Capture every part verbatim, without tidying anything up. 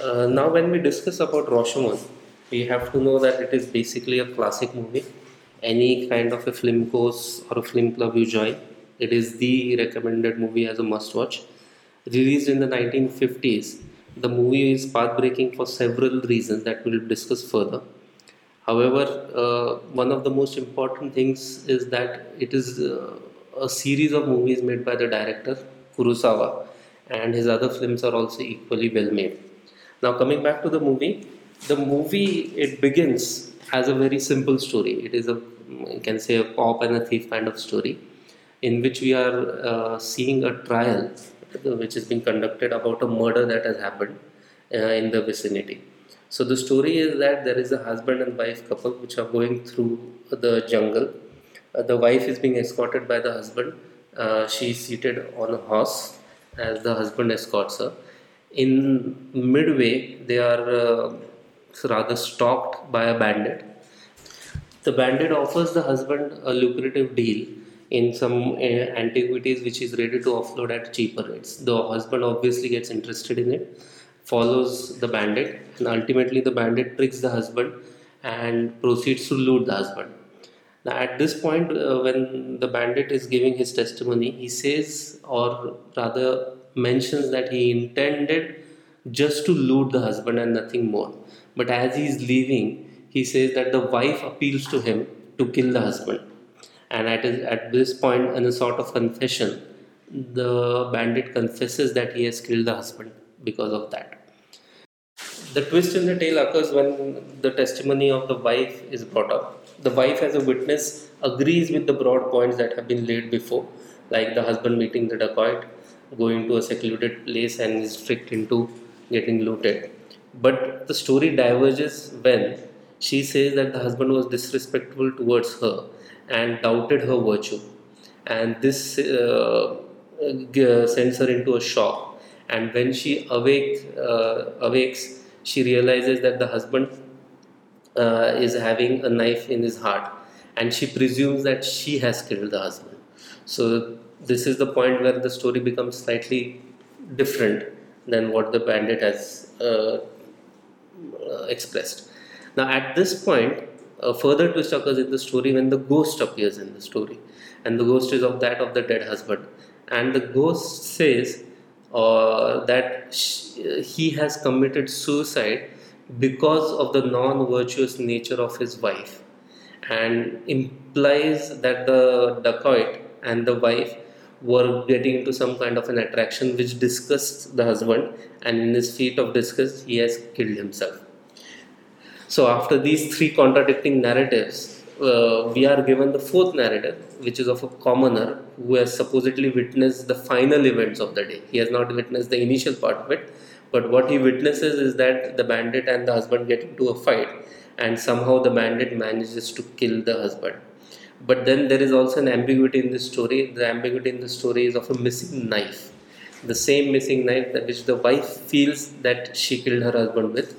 Uh, now when we discuss about Rashomon, we have to know that it is basically a classic movie. Any kind of a film course or a film club you join, it is the recommended movie as a must-watch. Released in the nineteen fifties, the movie is path-breaking for several reasons that we will discuss further. However, uh, one of the most important things is that it is uh, a series of movies made by the director Kurosawa, and his other films are also equally well made. Now coming back to the movie, the movie, it begins as a very simple story. It is a, you can say, a cop and a thief kind of story, in which we are uh, seeing a trial which is being conducted about a murder that has happened uh, in the vicinity. So the story is that there is a husband and wife couple which are going through the jungle. Uh, the wife is being escorted by the husband. Uh, she is seated on a horse as the husband escorts her. In midway, they are uh, rather stalked by a bandit. The bandit offers the husband a lucrative deal in some uh, antiquities which is ready to offload at cheaper rates. The husband obviously gets interested in it, follows the bandit, and ultimately the bandit tricks the husband and proceeds to loot the husband. Now at this point, uh, when the bandit is giving his testimony, he says, or rather mentions, that he intended just to loot the husband and nothing more. But as he is leaving, he says that the wife appeals to him to kill the husband. And at, at this point, in a sort of confession, the bandit confesses that he has killed the husband because of that. The twist in the tale occurs when the testimony of the wife is brought up. The wife as a witness agrees with the broad points that have been laid before, like the husband meeting the dacoit, going to a secluded place, and is tricked into getting looted. But the story diverges when she says that the husband was disrespectful towards her and doubted her virtue. And this uh, sends her into a shock. And when she awake, uh, awakes, she realizes that the husband Uh, is having a knife in his heart, and she presumes that she has killed the husband. So this is the point where the story becomes slightly different than what the bandit has uh, expressed. Now at this point, a further twist occurs in the story when the ghost appears in the story, and the ghost is of that of the dead husband. And the ghost says uh, that she, he has committed suicide because of the non-virtuous nature of his wife, and implies that the dacoit and the wife were getting into some kind of an attraction which disgusts the husband, and in his feat of disgust he has killed himself. So after these three contradicting narratives, uh, we are given the fourth narrative, which is of a commoner who has supposedly witnessed the final events of the day. He has not witnessed the initial part of it, but what he witnesses is that the bandit and the husband get into a fight, and somehow the bandit manages to kill the husband. But then there is also an ambiguity in this story. The ambiguity in the story is of a missing knife. The same missing knife that which the wife feels that she killed her husband with.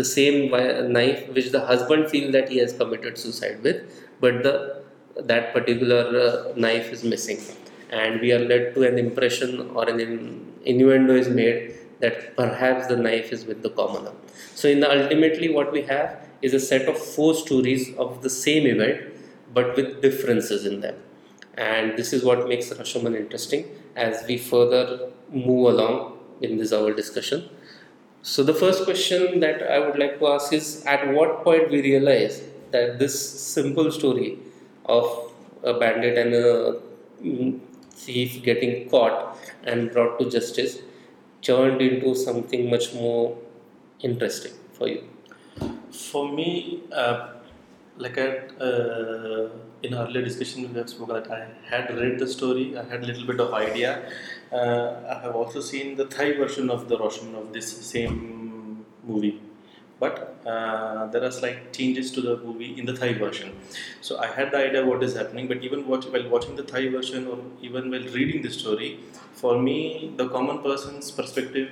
The same knife which the husband feels that he has committed suicide with. But the that particular uh, knife is missing. And we are led to an impression, or an innuendo is made, that perhaps the knife is with the commoner. So in the ultimately what we have is a set of four stories of the same event, but with differences in them. And this is what makes Rashomon interesting as we further move along in this our discussion. So the first question that I would like to ask is, at what point we realize that this simple story of a bandit and a thief getting caught and brought to justice turned into something much more interesting for you? For me, uh, like at uh, in earlier discussion we have spoken that I had read the story, I had a little bit of idea. Uh, I have also seen the Thai version of the Rashomon of this same movie, but uh, there are slight changes to the movie in the Thai version. So I had the idea what is happening, but even watch, while watching the Thai version, or even while reading the story, for me the common person's perspective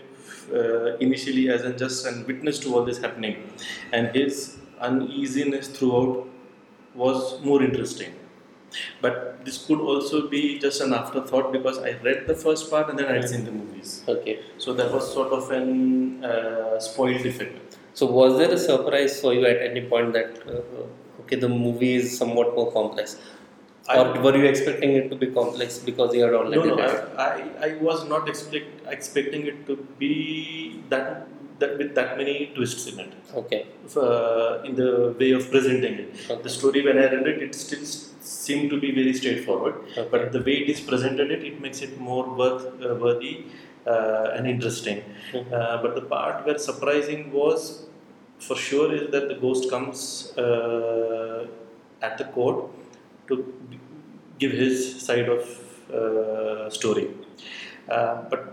uh, initially as an just and witness to all this happening, and his uneasiness throughout was more interesting. But this could also be just an afterthought because I read the first part and then I had seen the movies. Okay. So that was sort of an uh, spoiled effect. So was there a surprise for you at any point that uh, okay, the movie is somewhat more complex? I, or were you expecting it to be complex because you had already read it? No, no, I, I, I was not expect, expecting it to be that That with that many twists in it, okay, uh, in the way of presenting it. Okay. The story, when I read it, it still seemed to be very straightforward. Okay. But the way it is presented, it it makes it more worth uh, worthy uh, and interesting. Mm-hmm. Uh, but the part where surprising was, for sure, is that the ghost comes uh, at the court to give his side of uh, story. Uh, but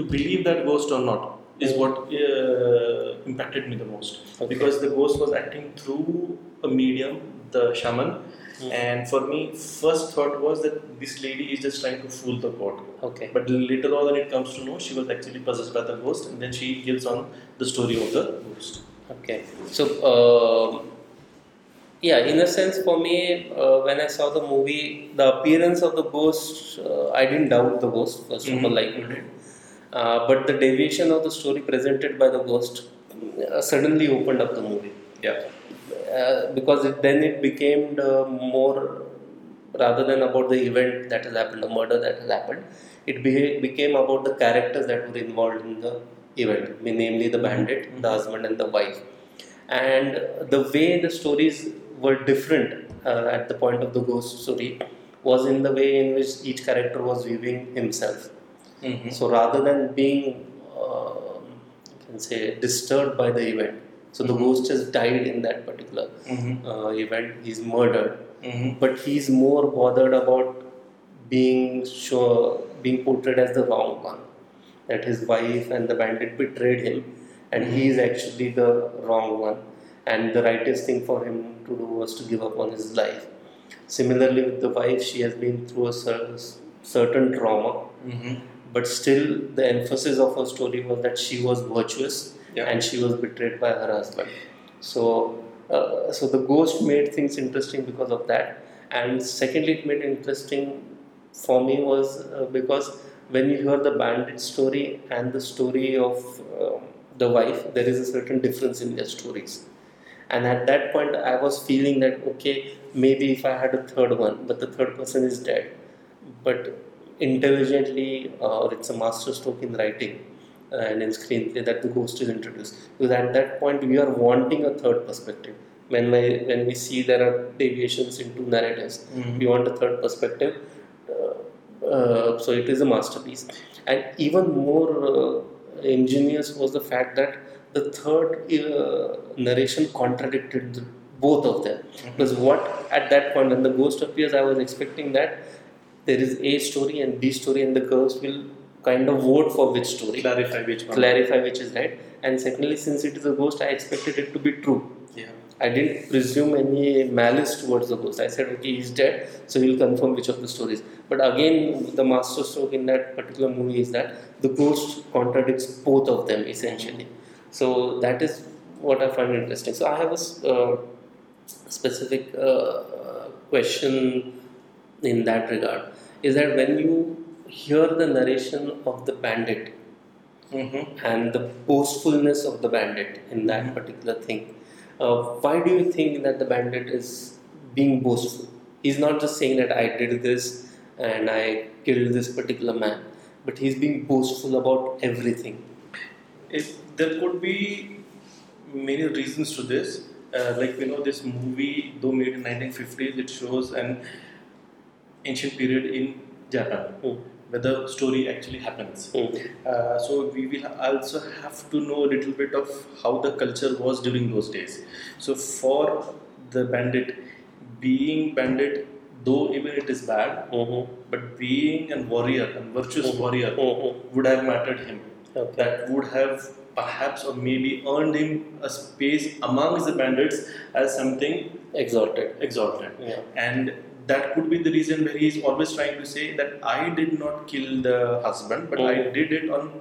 to believe that ghost or not is what uh, impacted me the most. Okay. Because the ghost was acting through a medium, the shaman. Mm. And for me, first thought was that this lady is just trying to fool the court. Okay. But later on when it comes to know, she was actually possessed by the ghost and then she gives on the story of the ghost. Okay. So, uh, yeah, in a sense for me, uh, when I saw the movie, the appearance of the ghost, uh, I didn't doubt the ghost, first mm-hmm. of all, like mm-hmm. Uh, but the deviation of the story presented by the ghost uh, suddenly opened up the movie. Yeah. Uh, because it, then it became the more, rather than about the event that has happened, the murder that has happened, it be- became about the characters that were involved in the event, namely the bandit, mm-hmm. the husband and the wife. And the way the stories were different uh, at the point of the ghost story was in the way in which each character was viewing himself. Mm-hmm. So rather than being, uh, you can say, disturbed by the event, so mm-hmm. the ghost has died in that particular mm-hmm. uh, event, he's murdered, mm-hmm. but he's more bothered about being sure, being portrayed as the wrong one, that his wife and the bandit betrayed him, and mm-hmm. he is actually the wrong one, and the rightest thing for him to do was to give up on his life. Similarly with the wife, she has been through a cer- certain trauma. Mm-hmm. But still, the emphasis of her story was that she was virtuous yeah. and she was betrayed by her husband. So, uh, so the ghost made things interesting because of that. And secondly, it made it interesting for me was uh, because when you hear the bandit story and the story of uh, the wife, there is a certain difference in their stories. And at that point, I was feeling that, okay, maybe if I had a third one, but the third person is dead. But intelligently, uh, or it's a masterstroke in writing uh, and in screenplay that the ghost is introduced. Because at that point, we are wanting a third perspective. When we, when we see there are deviations into narratives, mm-hmm. we want a third perspective. Uh, uh, so it is a masterpiece. And even more uh, ingenious was the fact that the third uh, narration contradicted the, both of them. Mm-hmm. Because what at that point when the ghost appears, I was expecting that there is A story and B story and the ghost will kind of vote for which story. Clarify which one. Clarify which is right. And secondly, since it is a ghost, I expected it to be true. Yeah. I didn't presume any malice towards the ghost. I said, okay, he's dead, so he'll confirm which of the stories. But again, the masterstroke in that particular movie is that the ghost contradicts both of them, essentially. So that is what I find interesting. So I have a uh, specific uh, question in that regard. Is that when you hear the narration of the bandit mm-hmm. and the boastfulness of the bandit in that mm-hmm. particular thing, uh, why do you think that the bandit is being boastful? He's not just saying that I did this and I killed this particular man, but he's being boastful about everything. It, there could be many reasons to this. Uh, like, you know, this movie, though made in nineteen fifties, it shows an ancient period in Japan, mm. where the story actually happens. Mm. Uh, so we will also have to know a little bit of how the culture was during those days. So for the bandit, being bandit, though even it is bad, mm-hmm. but being a warrior, a virtuous mm-hmm. warrior, mm-hmm. would have mattered him. Okay. That would have perhaps or maybe earned him a space amongst the bandits as something exalted. Exalted. Yeah. And that could be the reason where he is always trying to say that I did not kill the husband, but mm-hmm. I did it on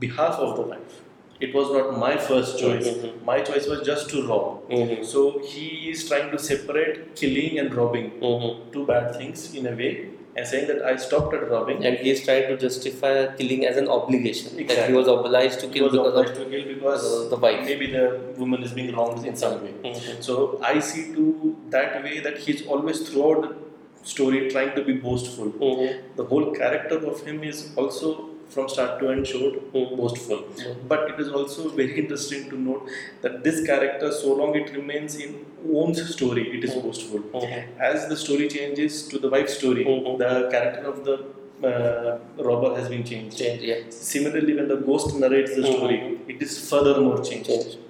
behalf of the wife. It was not my first choice. Mm-hmm. My choice was just to rob. Mm-hmm. So he is trying to separate killing and robbing, mm-hmm. two bad things in a way, and saying that I stopped at robbing. And he is trying to justify killing as an obligation. Exactly. That he was obliged to kill was because obliged of to kill because uh, the wife. Maybe the woman is being wronged in some way. Mm-hmm. So I see to that way that he's always throughout the story trying to be boastful. Mm-hmm. The whole character of him is also from start to end showed mm-hmm. boastful. Mm-hmm. But it is also very interesting to note that this character, so long it remains in Om's story, it is mm-hmm. boastful. Mm-hmm. As the story changes to the wife's story, mm-hmm. the character of the uh, robber has been changed. Change, yeah. Similarly, when the ghost narrates the mm-hmm. story, it is furthermore changed. Mm-hmm.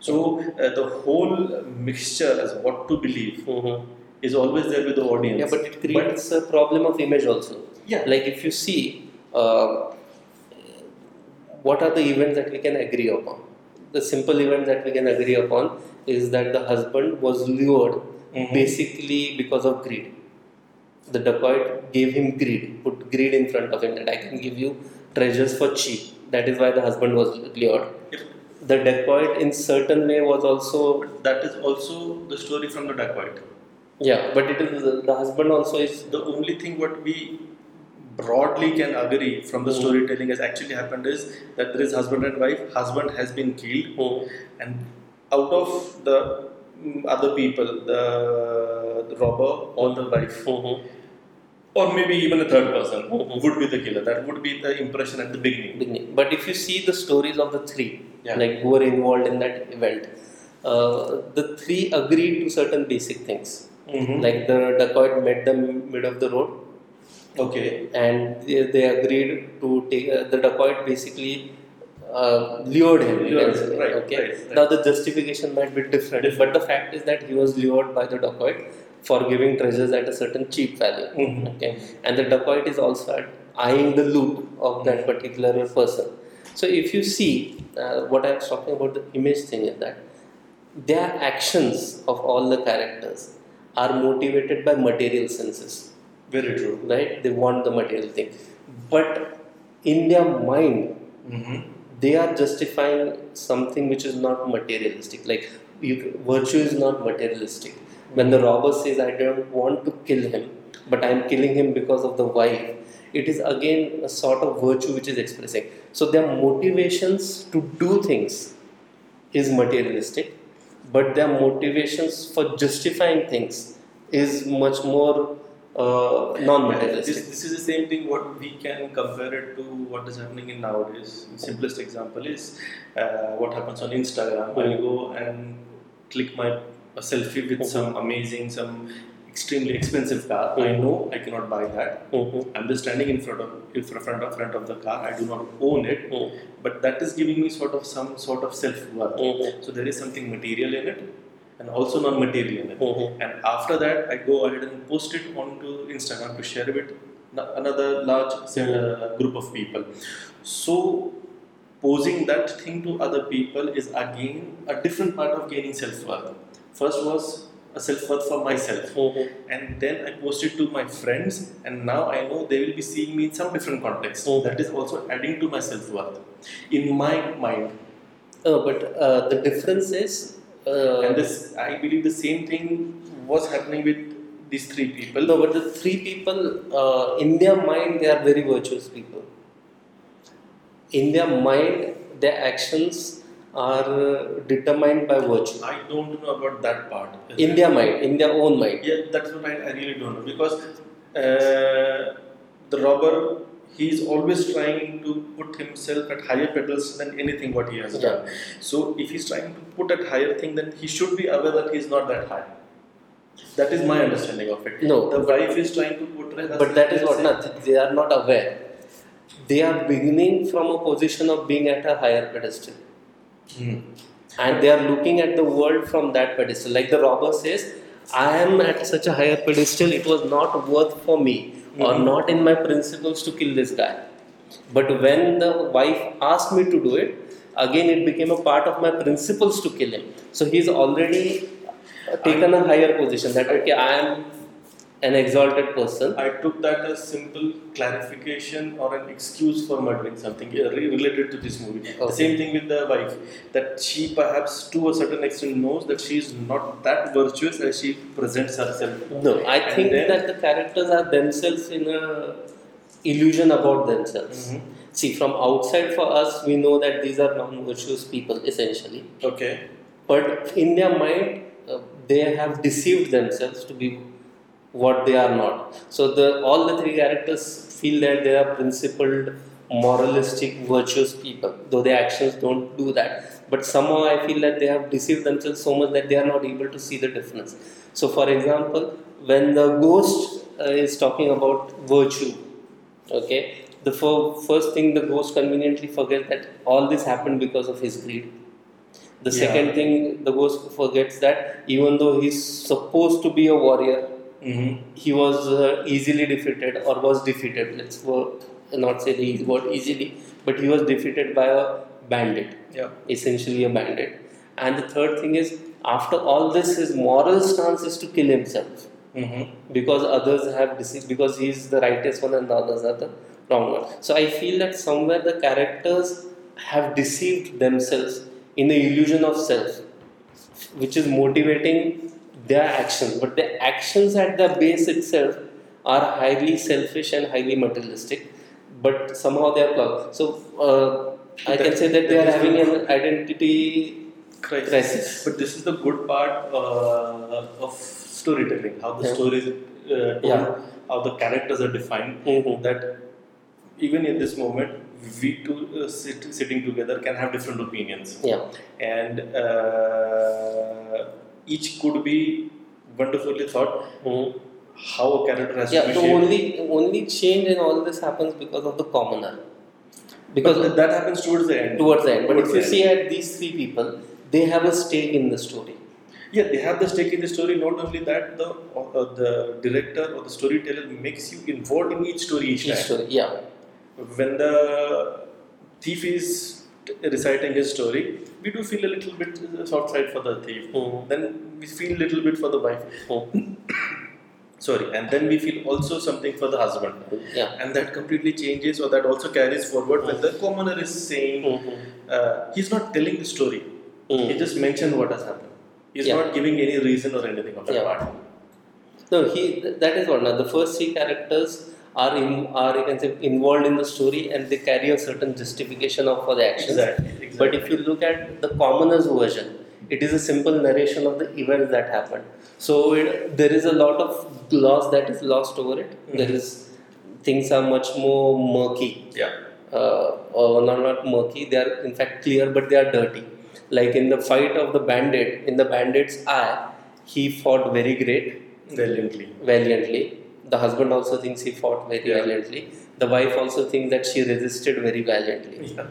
So uh, the whole mixture as what to believe mm-hmm. is always there with the audience. Yeah, but it creates but, a problem of image also. Yeah. Like if you see, uh, what are the events that we can agree upon? The simple event that we can agree upon is that the husband was lured mm-hmm. basically because of greed. The dacoit gave him greed, put greed in front of him that I can give you treasures for cheap. That is why the husband was lured. Yep. The dacoit in certain way was also... But that is also the story from the dacoit. Yeah, but it is the, the husband also is... The only thing what we... broadly can agree from the mm-hmm. storytelling has actually happened is that there is husband and wife, husband has been killed mm-hmm. and out of the other people, the, the robber or the wife mm-hmm. or maybe even a third person mm-hmm. would be the killer. That would be the impression at the beginning. beginning. But if you see the stories of the three, yeah. like who were involved in that event, uh, the three agreed to certain basic things. Mm-hmm. Like the dacoit met them mid of the road. Okay, and they, they agreed to take uh, the dacoit basically uh, lured him. Lured, right, right, okay. Right, right. Now the justification might be different, different, but the fact is that he was lured by the dacoit for giving treasures at a certain cheap value. Mm-hmm. Okay, and the dacoit is also eyeing the loot of that particular person. So if you see uh, what I was talking about, the image thing is that their actions of all the characters are motivated by material senses. Very true. Right? They want the material thing. But in their mind, mm-hmm. they are justifying something which is not materialistic. Like, you, virtue is not materialistic. When the robber says, I don't want to kill him, but I am killing him because of the wife, it is again a sort of virtue which is expressing. So their motivations to do things is materialistic, but their motivations for justifying things is much more... Uh, non-materialistic. This, this is the same thing what we can compare it to what is happening in nowadays. The simplest example is uh, what happens on Instagram. Mm-hmm. I go and click my a selfie with mm-hmm. some amazing, some extremely expensive car. Mm-hmm. I know I cannot buy that. Mm-hmm. I'm just standing in front of in front of front of the car. I do not own it, mm-hmm. but that is giving me sort of some sort of self-worth. Mm-hmm. So there is something material in it. And also non-material in it. Mm-hmm. And after that, I go ahead and post it onto Instagram to share with another large mm-hmm. uh, group of people. So, posing that thing to other people is again a different part of gaining self-worth. First was a self-worth for myself. Mm-hmm. And then I post it to my friends. And now I know they will be seeing me in some different context. Mm-hmm. That is also adding to my self-worth in my mind. Oh, but uh, the difference is... Uh, and this, I believe the same thing was happening with these three people. No, but the three people, uh, in their mind, they are very virtuous people. In their mind, their actions are determined by virtue. I don't know about that part. In their mind, in their own mind. Yeah, that's what I, I really don't know. Because uh, the robber... He is always trying to put himself at higher pedals than anything what he has yeah. done. So if he is trying to put at higher thing, then he should be aware that he is not that high. That is my understanding of it. No, the wife is trying to portray. But that is what not. They are not aware. They are beginning from a position of being at a higher pedestal, hmm. and they are looking at the world from that pedestal. Like the robber says, "I am at such a higher pedestal. It was not worth for me." Mm-hmm. Or not in my principles to kill this guy. But when the wife asked me to do it, again it became a part of my principles to kill him. So he's already taken I'm, a higher position that okay, I am an exalted person. I took that as simple clarification or an excuse for murdering something related to this movie. Okay. The same thing with the wife, that she perhaps to a certain extent knows that she is not that virtuous as she presents herself. No, I think then, that the characters are themselves in a illusion about themselves. Mm-hmm. See, from outside for us, we know that these are non-virtuous people essentially. Okay. But in their mind, uh, they have deceived themselves to be what they are not. So the all the three characters feel that they are principled, moralistic, virtuous people, though their actions don't do that. But somehow I feel that they have deceived themselves so much that they are not able to see the difference. So for example, when the ghost uh, is talking about virtue, okay, the f- first thing the ghost conveniently forgets that all this happened because of his greed. The yeah. second thing the ghost forgets that even though he's supposed to be a warrior, Mm-hmm. he was uh, easily defeated or was defeated, let's work, not say the word easily, but he was defeated by a bandit, yeah. essentially a bandit. And the third thing is, after all this, his moral stance is to kill himself, mm-hmm. because others have deceived, because he is the righteous one and the others are the wrong one. So I feel that somewhere the characters have deceived themselves in the illusion of self, which is motivating their actions, but the actions at the base itself are highly selfish and highly materialistic, but somehow they are plugged. So uh, I that, can say that, that they are having an identity crisis. crisis. But this is the good part uh, of storytelling, how the yeah. stories, uh, yeah. how the characters are defined, mm-hmm. that even in this moment, we two uh, sit, sitting together can have different opinions. Yeah. And uh, each could be wonderfully thought, mm-hmm. how a character has yeah, to be shaped. Yeah, the only, only change in all this happens because of the commoner. Because but that happens towards the end. Towards the end. But towards if you see at these three people, they have a stake in the story. Yeah, they have the stake in the story. Not only that, the uh, the director or the storyteller makes you involved in each story each, each time. Story, yeah. When the thief is reciting his story, we do feel a little bit soft side for the thief. Mm-hmm. Then we feel a little bit for the wife. Mm-hmm. Sorry, and then we feel also something for the husband. Yeah. And that completely changes, or that also carries forward when the commoner is saying, mm-hmm. uh, he's not telling the story. Mm-hmm. He just mentioned what has happened. He's yeah. not giving any reason or anything of that yeah. part. No, he. That is what. Now the first three characters Are, in, are you can say involved in the story, and they carry a certain justification of for the actions. Exactly, exactly. But if you look at the commoner's version, it is a simple narration of the events that happened. So it, there is a lot of gloss that is lost over it. Mm-hmm. There is things are much more murky. Yeah. Uh, or not, not murky. They are in fact clear, but they are dirty. Like in the fight of the bandit, in the bandit's eye, he fought very great, valiantly, valiantly. The husband also thinks he fought very yeah. valiantly. The wife also thinks that she resisted very valiantly. Yeah.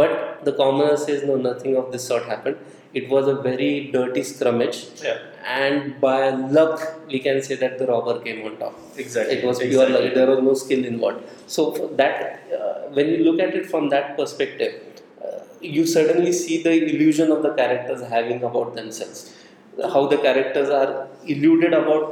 But the commoner says, no, nothing of this sort happened. It was a very dirty scrummage. Yeah. And by luck, we can say that the robber came on top. Exactly. It was pure exactly. luck. There was no skill involved. So for that, uh, when you look at it from that perspective, uh, you suddenly see the illusion of the characters having about themselves. How the characters are illuded about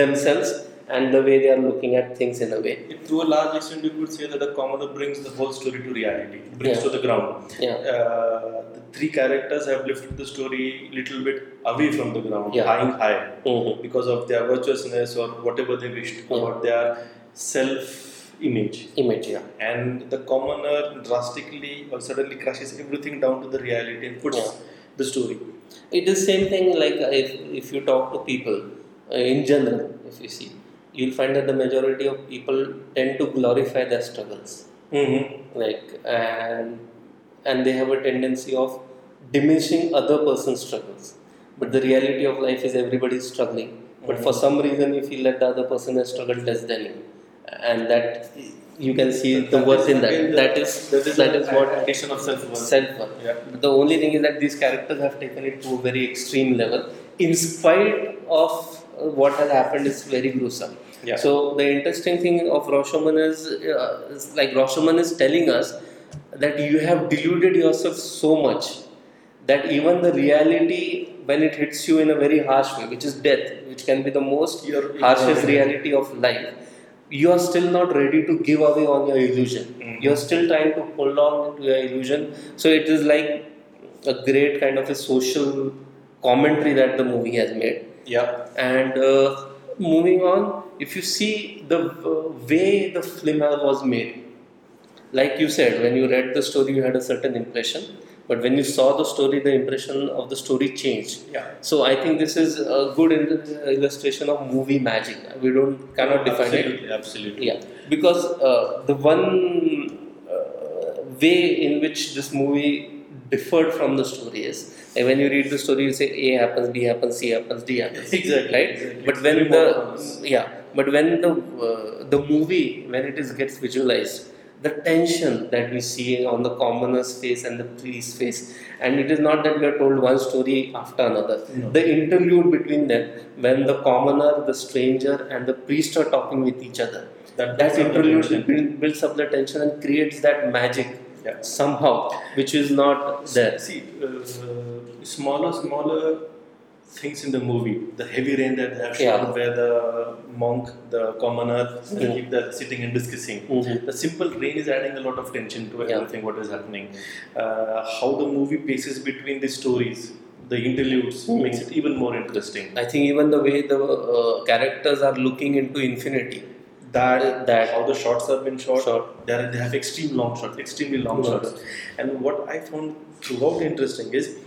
themselves and the way they are looking at things in a way. To a large extent, you could say that the commoner brings the whole story to reality, it brings yeah. to the ground. Yeah. Uh, the three characters have lifted the story a little bit away from the ground, yeah. high and high, mm-hmm. because of their virtuousness or whatever they wish to, yeah. or their self-image. Image, yeah. And the commoner drastically or suddenly crashes everything down to the reality and puts yeah. the story. It is the same thing like if, if you talk to people uh, in general, if you see. You'll find that the majority of people tend to glorify their struggles, mm-hmm. like and and they have a tendency of diminishing other person's struggles. But the reality of life is everybody is struggling. But mm-hmm. for some reason, you feel that the other person has struggled less than you, and that you can see the worth in that. That is that is, that is what addiction of self-worth. Self-worth. Yeah. But the only thing is that these characters have taken it to a very extreme level, in spite of. What has happened is very gruesome. Yeah. So the interesting thing of Rashomon is, uh, is like Rashomon is telling us that you have deluded yourself so much that even the reality, when it hits you in a very harsh way, which is death, which can be the most You're harshest reality of life, you are still not ready to give away on your illusion. Mm-hmm. You are still trying to hold on to your illusion. So it is like a great kind of a social commentary that the movie has made. Yeah. And uh, moving on, if you see the uh, way the film was made, like you said, when you read the story, you had a certain impression. But when you saw the story, the impression of the story changed. Yeah. So I think this is a good illustration of movie magic. We don't cannot define absolutely, it. Absolutely. Yeah. Because uh, the one uh, way in which this movie differed from the story is, and when you read the story, you say A happens, B happens, C happens, D happens. Exactly. Right. Exactly. But when it's the happens. yeah, but when the uh, the movie when it is gets visualized, the tension that we see on the commoner's face and the police face, and it is not that we are told one story after another. No. The interlude between them, when the commoner, the stranger, and the priest are talking with each other, that, that interlude builds up the tension and creates that magic yeah. somehow, which is not there. See, uh, smaller, smaller things in the movie, the heavy rain that they have shown yeah. where the monk, the commoner, they mm-hmm. keep that sitting and discussing. Mm-hmm. The simple rain is adding a lot of tension to everything, yeah. what is happening. Uh, how the movie paces between the stories, the interludes, mm-hmm. makes it even more interesting. I think even the way the uh, characters are looking into infinity. That, that how the shots have been shot, shot. They, are, they have extreme long shots, extremely long mm-hmm. shots. And what I found throughout interesting is,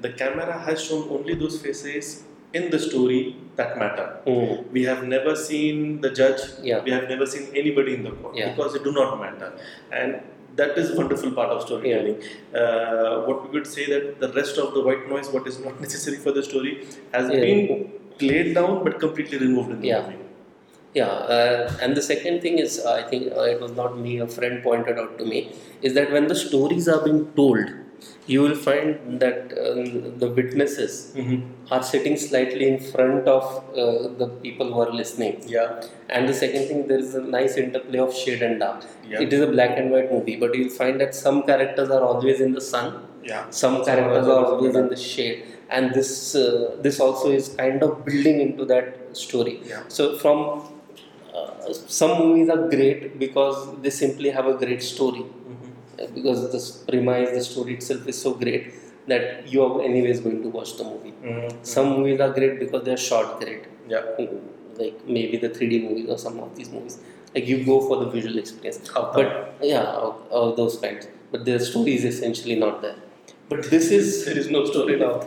the camera has shown only those faces in the story that matter. Mm. We have never seen the judge, yeah. we have never seen anybody in the court yeah. because they do not matter. And that is a wonderful part of storytelling. Yeah. Uh, what we could say that the rest of the white noise, what is not necessary for the story, has yeah. been laid down but completely removed in the yeah. movie. Yeah, uh, and the second thing is, I think uh, it was not me, a friend pointed out to me, is that when the stories are being told, you will find that uh, the witnesses mm-hmm. are sitting slightly in front of uh, the people who are listening. Yeah. And the second thing, there is a nice interplay of shade and dark. Yeah. It is a black and white movie, but you will find that some characters are always in the sun, yeah. some That's characters are always in the shade. And this, uh, this also is kind of building into that story. Yeah. So from uh, some movies are great because they simply have a great story. Because the premise, the story itself is so great that you are anyways going to watch the movie. Mm-hmm. Some movies are great because they are shot great. Yeah. Like maybe the three D movies or some of these movies. Like you go for the visual experience. Avatar. But yeah, all, all those kinds. But their story is essentially not there. But this is... there is no story now.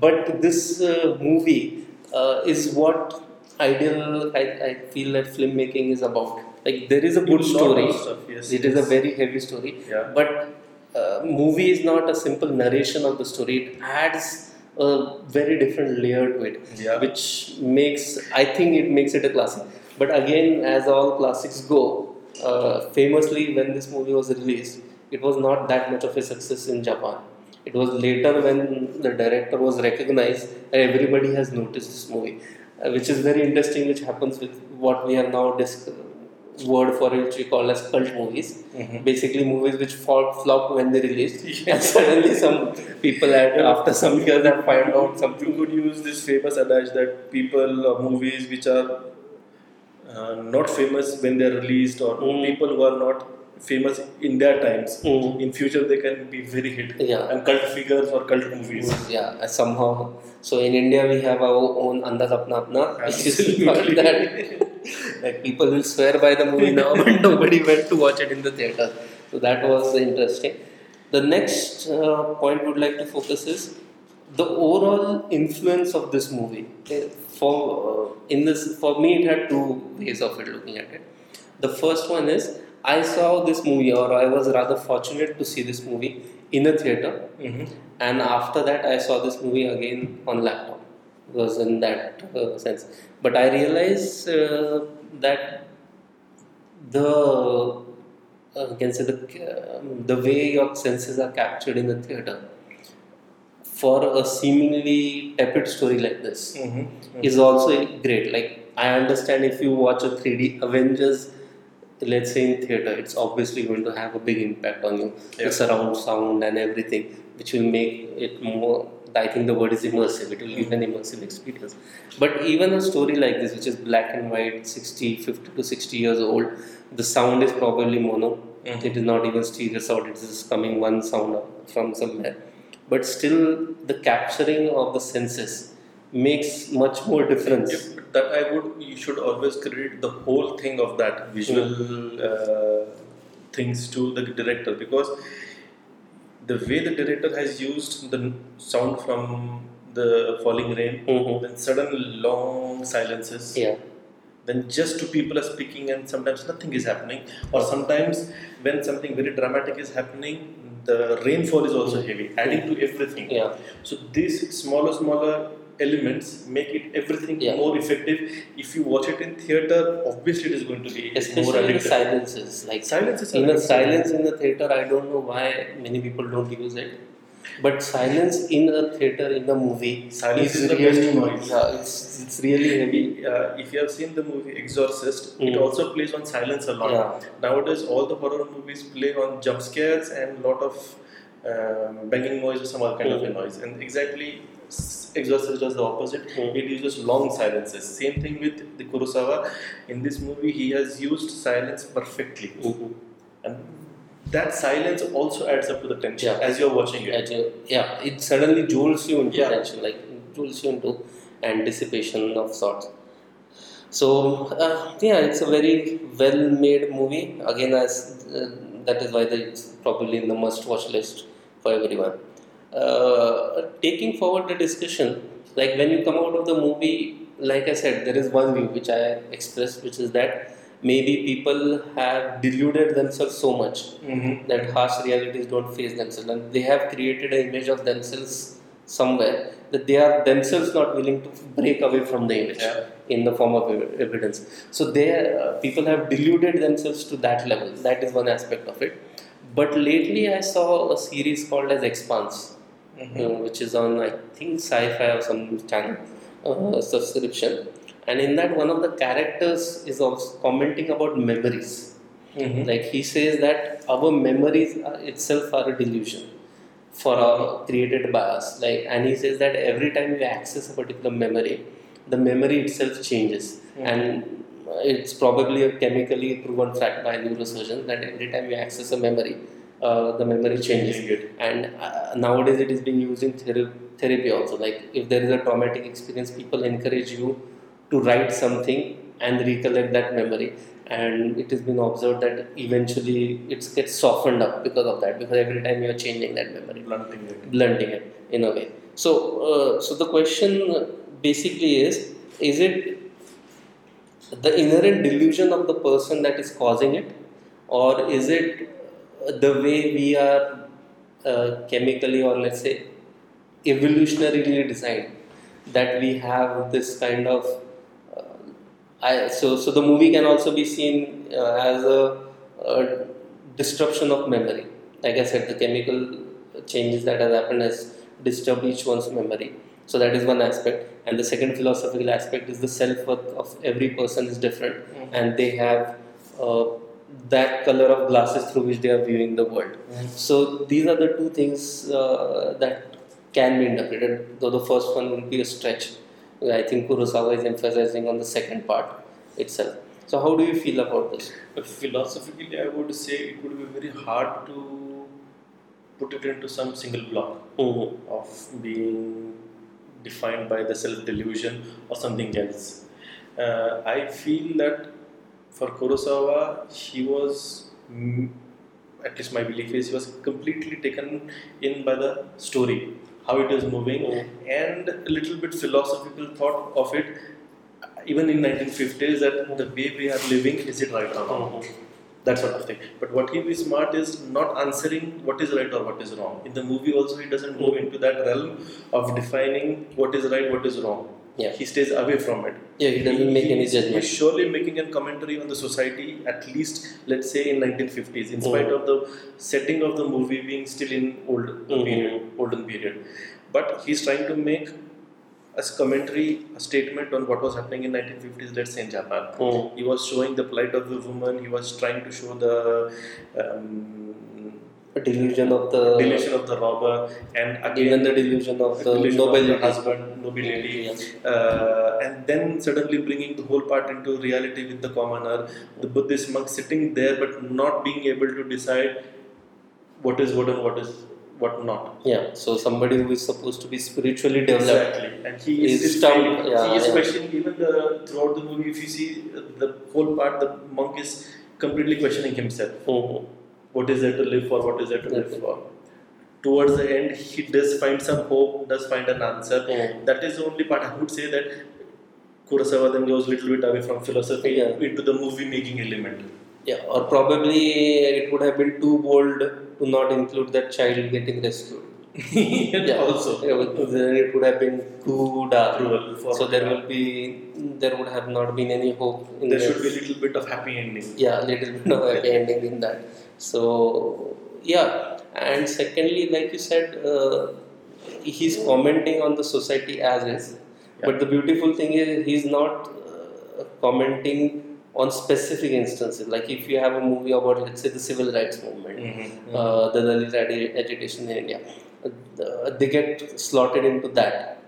But this uh, movie uh, is what ideal, I, I feel that filmmaking is about. Like there is a good story, stuff, yes, it yes. is a very heavy story, yeah. but uh, movie is not a simple narration of the story, it adds a very different layer to it, yeah. which makes, I think it makes it a classic. But again, as all classics go, uh, famously when this movie was released, it was not that much of a success in Japan. It was later when the director was recognized and everybody has noticed this movie, uh, which is very interesting, which happens with what we are now discussing. Word for it, which we call as cult movies. Mm-hmm. Basically, movies which flopped when they released, yeah. and suddenly some people had, after some years have found out something. You could use this famous adage that people or movies which are uh, not famous when they are released, or mm. people who are not famous in their times, mm. in future they can be very hit yeah. and cult figures or cult movies. Yeah, somehow. So in India we have our own Andaz Apna Apna, which is about that. Like people will swear by the movie now, but nobody went to watch it in the theatre. So that was interesting. The next uh, point we would like to focus is the overall influence of this movie. For uh, in this, for me, it had two ways of it looking at it. The first one is I saw this movie, or I was rather fortunate to see this movie in a theatre, mm-hmm. and after that, I saw this movie again on laptop. Was in that uh, sense, but I realize uh, that the uh, you can say the uh, the way your senses are captured in the theatre for a seemingly tepid story like this mm-hmm. Mm-hmm. is also great. Like I understand if you watch a three D Avengers let's say in theatre, it's obviously going to have a big impact on you. Yeah. The surround sound and everything, which will make it more, I think the word is immersive, it will give an immersive experience. But even a story like this, which is black and white, sixty, fifty to sixty years old, the sound is probably mono. Mm-hmm. It is not even stereo sound, it is coming one sound from somewhere. But still, the capturing of the senses makes much more difference. Yeah, but that I would, you should always credit the whole thing of that visual mm-hmm. uh, things to the director, because the way the director has used the sound from the falling rain, mm-hmm. then sudden long silences, yeah. then just two people are speaking and sometimes nothing is happening, or sometimes when something very dramatic is happening, the rainfall is also heavy, adding mm-hmm. to everything. Yeah. So these smaller, smaller elements make it everything yeah. more effective. If you watch it in theatre, obviously it is going to be especially more addictive. Especially silences. Like silences even silence in the theatre, I don't know why many people don't use it. But silence in a theatre, in a movie, silence is, is the really best noise. Yeah, it's, it's really heavy. Uh, if you have seen the movie Exorcist, mm. it also plays on silence a lot. Yeah. Nowadays, all the horror movies play on jump scares and lot of um, banging noise or some other kind mm-hmm. of a noise. And exactly, Exorcist does the opposite. Mm. It uses long silences. Same thing with the Kurosawa. In this movie, he has used silence perfectly, mm-hmm. and that silence also adds up to the tension yeah. as you are watching it. A, yeah, it suddenly jolts you into yeah. tension, like jolts you into anticipation of sorts. So uh, yeah, it's a very well-made movie. Again, as uh, that is why it's probably in the must-watch list for everyone. Uh, taking forward the discussion, like when you come out of the movie, like I said, there is one view which I expressed, which is that maybe people have deluded themselves so much mm-hmm. that harsh realities don't face themselves, and they have created an image of themselves somewhere that they are themselves not willing to break away from the image yeah. in the form of evidence. So they, uh, people have deluded themselves to that level. That is one aspect of it. But lately I saw a series called as Expanse. Mm-hmm. Uh, which is on, I think, Sci-Fi or some channel uh, subscription, and in that one of the characters is also commenting about memories. Mm-hmm. Like he says that our memories are itself are a delusion for our, created by us. Like, and he says that every time we access a particular memory, the memory itself changes, mm-hmm. and it's probably a chemically proven fact by neurosurgeons that every time we access a memory, Uh, the memory changes, mm-hmm. and uh, nowadays it is being used in thera- therapy also. Like if there is a traumatic experience, people encourage you to write something and recollect that memory, and it has been observed that eventually it gets softened up because of that, because every time you are changing that memory, blunting it, blunting it in a way. So, uh, so the question basically is, is it the inherent delusion of the person that is causing it, or is it the way we are uh, chemically, or let's say evolutionarily designed, that we have this kind of uh, I, so so the movie can also be seen uh, as a, a disruption of memory. Like I said, the chemical changes that have happened has disturbed each one's memory. So that is one aspect, and the second philosophical aspect is the self-worth of every person is different, mm-hmm. and they have uh, that color of glasses through which they are viewing the world. Mm-hmm. So these are the two things uh, that can be interpreted, though the first one will be a stretch. I think Kurosawa is emphasizing on the second part itself. So how do you feel about this? But philosophically, I would say it would be very hard to put it into some single block mm-hmm. of being defined by the self-delusion or something else. Uh, I feel that for Kurosawa, he was, at least my belief is, he was completely taken in by the story, how it is moving, mm-hmm. and a little bit philosophical thought of it, even in nineteen fifties, that the way we are living, is it right or wrong? Mm-hmm. That sort of thing. But what he is smart is not answering what is right or what is wrong. In the movie also, he doesn't go into that realm of defining what is right, what is wrong. Yeah. He stays away from it. Yeah, he doesn't he, make any judgment. He's surely making a commentary on the society, at least, let's say, in nineteen fifties, in mm-hmm. spite of the setting of the movie being still in old mm-hmm. period, olden period. But he's trying to make as commentary, a statement on what was happening in nineteen fifties, let's say in Japan. Oh. He was showing the plight of the woman, he was trying to show the um, delusion of the delusion of the robber, and again even the delusion of the, delusion noble of the husband, noble lady, yeah. uh, and then suddenly bringing the whole part into reality with the commoner, the Buddhist monk sitting there but not being able to decide what is good and what is what not. Yeah, so somebody who is supposed to be spiritually developed. Exactly. And he is, is stumped. Yeah, he is yeah. questioning even the, throughout the movie, if you see the whole part, the monk is completely questioning himself. Oh. What is there to live for? What is there to okay. live for? Towards the end, he does find some hope, does find an answer. Oh. That is the only part I would say that Kurosawa then goes a little bit away from philosophy yeah. into the movie making element. Yeah, or probably it would have been too bold to not include that child getting rescued. yeah, also. Then it would have been too dark. Cruel. So there will be, there would have not been any hope. In there should be a little bit of happy ending. Yeah, a little bit of happy ending in that. So, yeah. And secondly, like you said, uh, he's commenting on the society as is. Yeah. But the beautiful thing is, he's not uh, commenting on specific instances. Like if you have a movie about, let's say, the civil rights movement, mm-hmm. uh, the Dalit agitation in India, uh, they get slotted into that.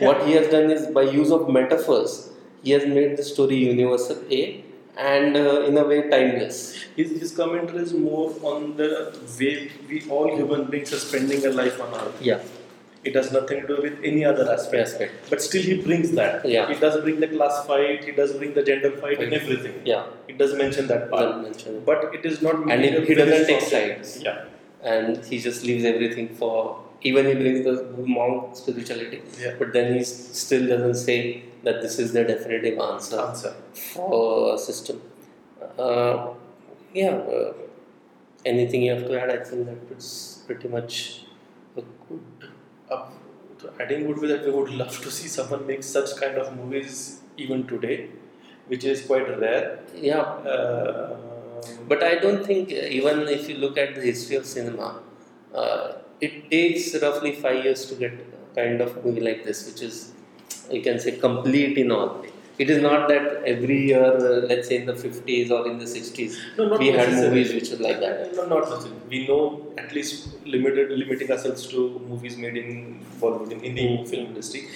Yeah. What he has done is, by use of metaphors, he has made the story universal A and uh, in a way timeless. His, his commentary is more on the way we all human beings are spending a life on earth. Yeah. It has nothing to do with any other aspect. aspect. But still he brings that. Yeah. He does bring the class fight, he does bring the gender fight right. and everything. Yeah. He does mention that part. Mention. But it is not... And it, he doesn't take sides. Yeah. And he just leaves everything for... Even he brings the monk spirituality. Yeah. But then he still doesn't say that this is the definitive answer, answer. for system. Uh, yeah. Uh, anything you have to add? I think that it's pretty much a good... Adding would be that we would love to see someone make such kind of movies even today, which is quite rare. Yeah. Uh, but I don't think, even if you look at the history of cinema, uh, it takes roughly five years to get a kind of movie like this, which is, you can say, complete in all ways. It is not that every year, uh, let's say in the fifties or in the sixties, no, we had movies which were like that. No, not necessarily. We know, at least limited, limiting ourselves to movies made in Bollywood, in the mm-hmm. film industry.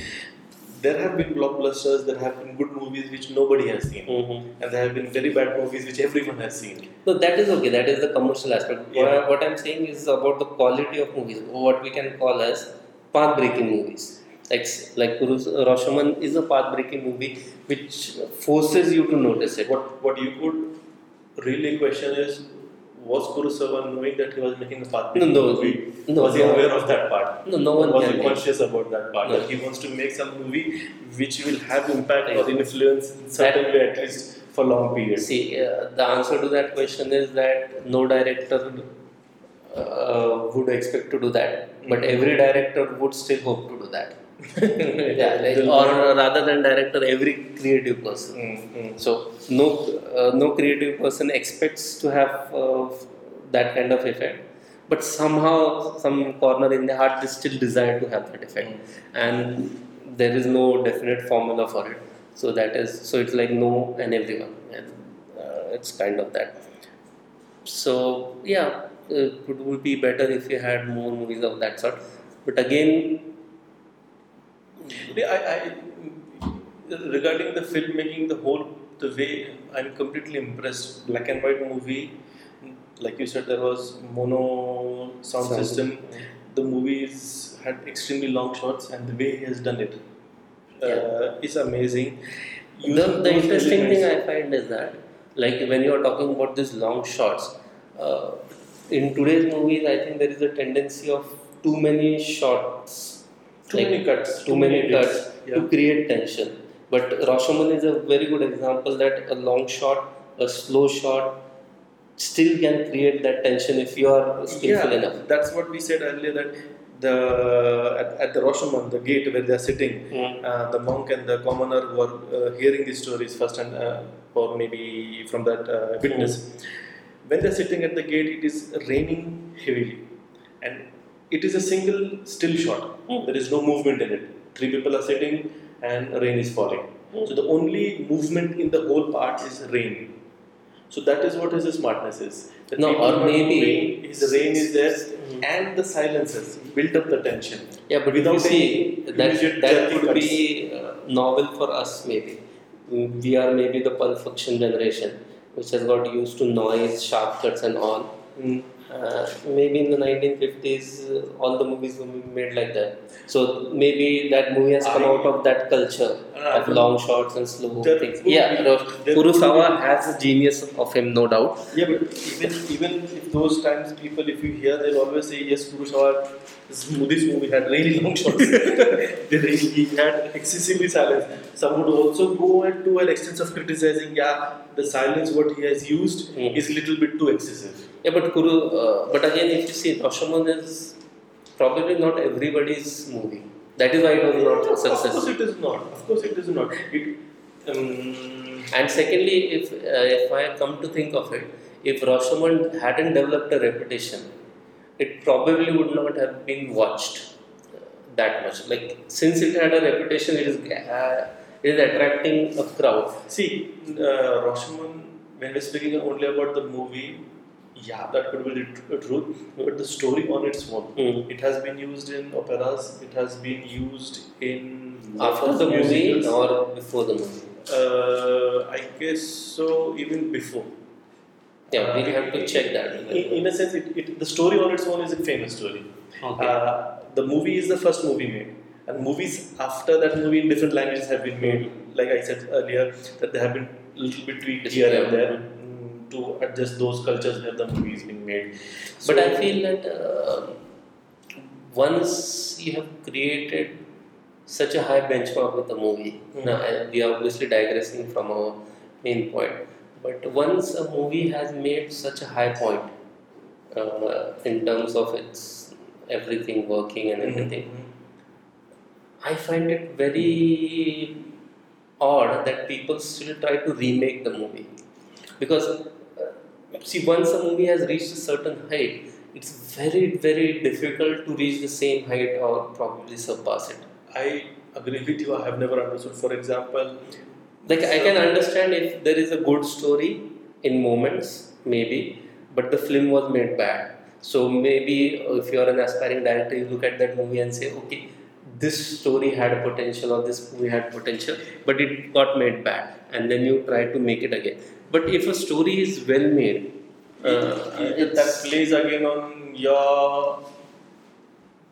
There have been blockbusters, there have been good movies which nobody has seen. Mm-hmm. And there have been very bad movies which everyone has seen. No, that is okay. That is the commercial aspect. Yeah. What, I, what I'm saying is about the quality of movies, what we can call as path-breaking movies. Like, like Rashomon is a path-breaking movie which forces you to notice it. What what you could really question is, was Kurosawa knowing that he was making a path-breaking no, no, movie? No, was he no, aware of that part? No, no one was he conscious make. about that part? No. That he wants to make some movie which will have impact right. or influence in certain that, way, at least for long periods. See, uh, the answer to that question is that no director uh, would expect to do that. Mm-hmm. But every director would still hope to do that. yeah, like, or rather than director, every creative person. Mm-hmm. So no, uh, no creative person expects to have uh, that kind of effect. But somehow, some corner in their heart, they still desire to have that effect, mm-hmm. and there is no definite formula for it. So that is so it's like no and everyone, and uh, it's kind of that. So yeah, it would be better if you had more movies of that sort. But again. I, I, regarding the filmmaking, the whole the way I'm completely impressed. Black and white movie, like you said, there was mono sound, sound system. Yeah. The movies had extremely long shots, and the way he has done it uh, yeah. is amazing. The, the interesting thing I find is that, like when you are talking about these long shots, uh, in today's movies, I think there is a tendency of too many shots. Too like many cuts, too many, many cuts yeah. to create tension. But Rashomon is a very good example that a long shot, a slow shot still can create that tension if you are skillful yeah, enough. That's what we said earlier, that the at, at the Rashomon, the gate where they are sitting, mm. uh, the monk and the commoner were uh, hearing these stories first and uh, or maybe from that uh, witness. Mm. When they are sitting at the gate, it is raining heavily. And it is a single still shot. Mm. There is no movement in it. three people are sitting and rain is falling. So the only movement in the whole part is rain. So that is what his smartness is. The no, or maybe rain, his rain is there, mm-hmm. and the silences build up the tension. Yeah, but without you see, that that could be uh, novel for us. Maybe we are maybe the Pulp Fiction generation, which has got used to noise, sharp cuts, and all. Mm. Uh, maybe in the nineteen fifties, uh, all the movies were made like that. So maybe that movie has come I, out of that culture uh, of long shots and slow things. Yeah, Kurosawa has a genius of him, no doubt. Yeah, but even even if those times people, if you hear, they'll always say, yes, Kurosawa, this movie had really long shots. They really had excessively silence. Some would also go and to an extent of criticizing, yeah, the silence what he has used mm-hmm. is a little bit too excessive. Yeah, but Guru, uh, but again, if you see, Rashomon is probably not everybody's movie. That is why it was not yeah, successful. Of course, it is not. Of course, it is not. It, um, and secondly, if uh, if I come to think of it, if Rashomon hadn't developed a reputation, it probably would not have been watched that much. Like since it had a reputation, it is uh, it is attracting a crowd. See, uh, Rashomon. When we're speaking only about the movie. Yeah, that could be the truth, but the story on its own. Mm. It has been used in operas, it has been used in... After the movie or before the movie? Uh, I guess so, even before. Yeah, we uh, have to check that. In, in a sense, it, it, the story on its own is a famous story. Okay. Uh, the movie is the first movie made. And movies after that movie in different languages have been made. Like I said earlier, that they have been a little bit tweaked here and there. To adjust those cultures where the movie is being made. So but I feel that uh, once you have created such a high benchmark with the movie, mm-hmm. now we are obviously digressing from our main point, but once a movie has made such a high point uh, in terms of its everything working and everything, mm-hmm. I find it very odd that people still try to remake the movie. Because see, once a movie has reached a certain height, it's very, very difficult to reach the same height or probably surpass it. I agree with you. I have never understood. For example, like I can understand if there is a good story in moments, maybe, but the film was made bad. So maybe if you are an aspiring director, you look at that movie and say, okay, this story had potential or this movie had potential, but it got made bad, and then you try to make it again. But if a story is well made, uh, it, that plays again on your,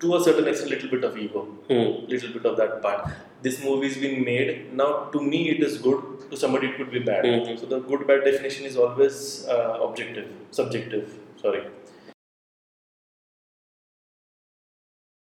to a certain extent, little bit of ego, hmm. little bit of that part. This movie has been made, now to me it is good, to somebody it could be bad. Hmm. So the good-bad definition is always uh, objective, subjective, sorry.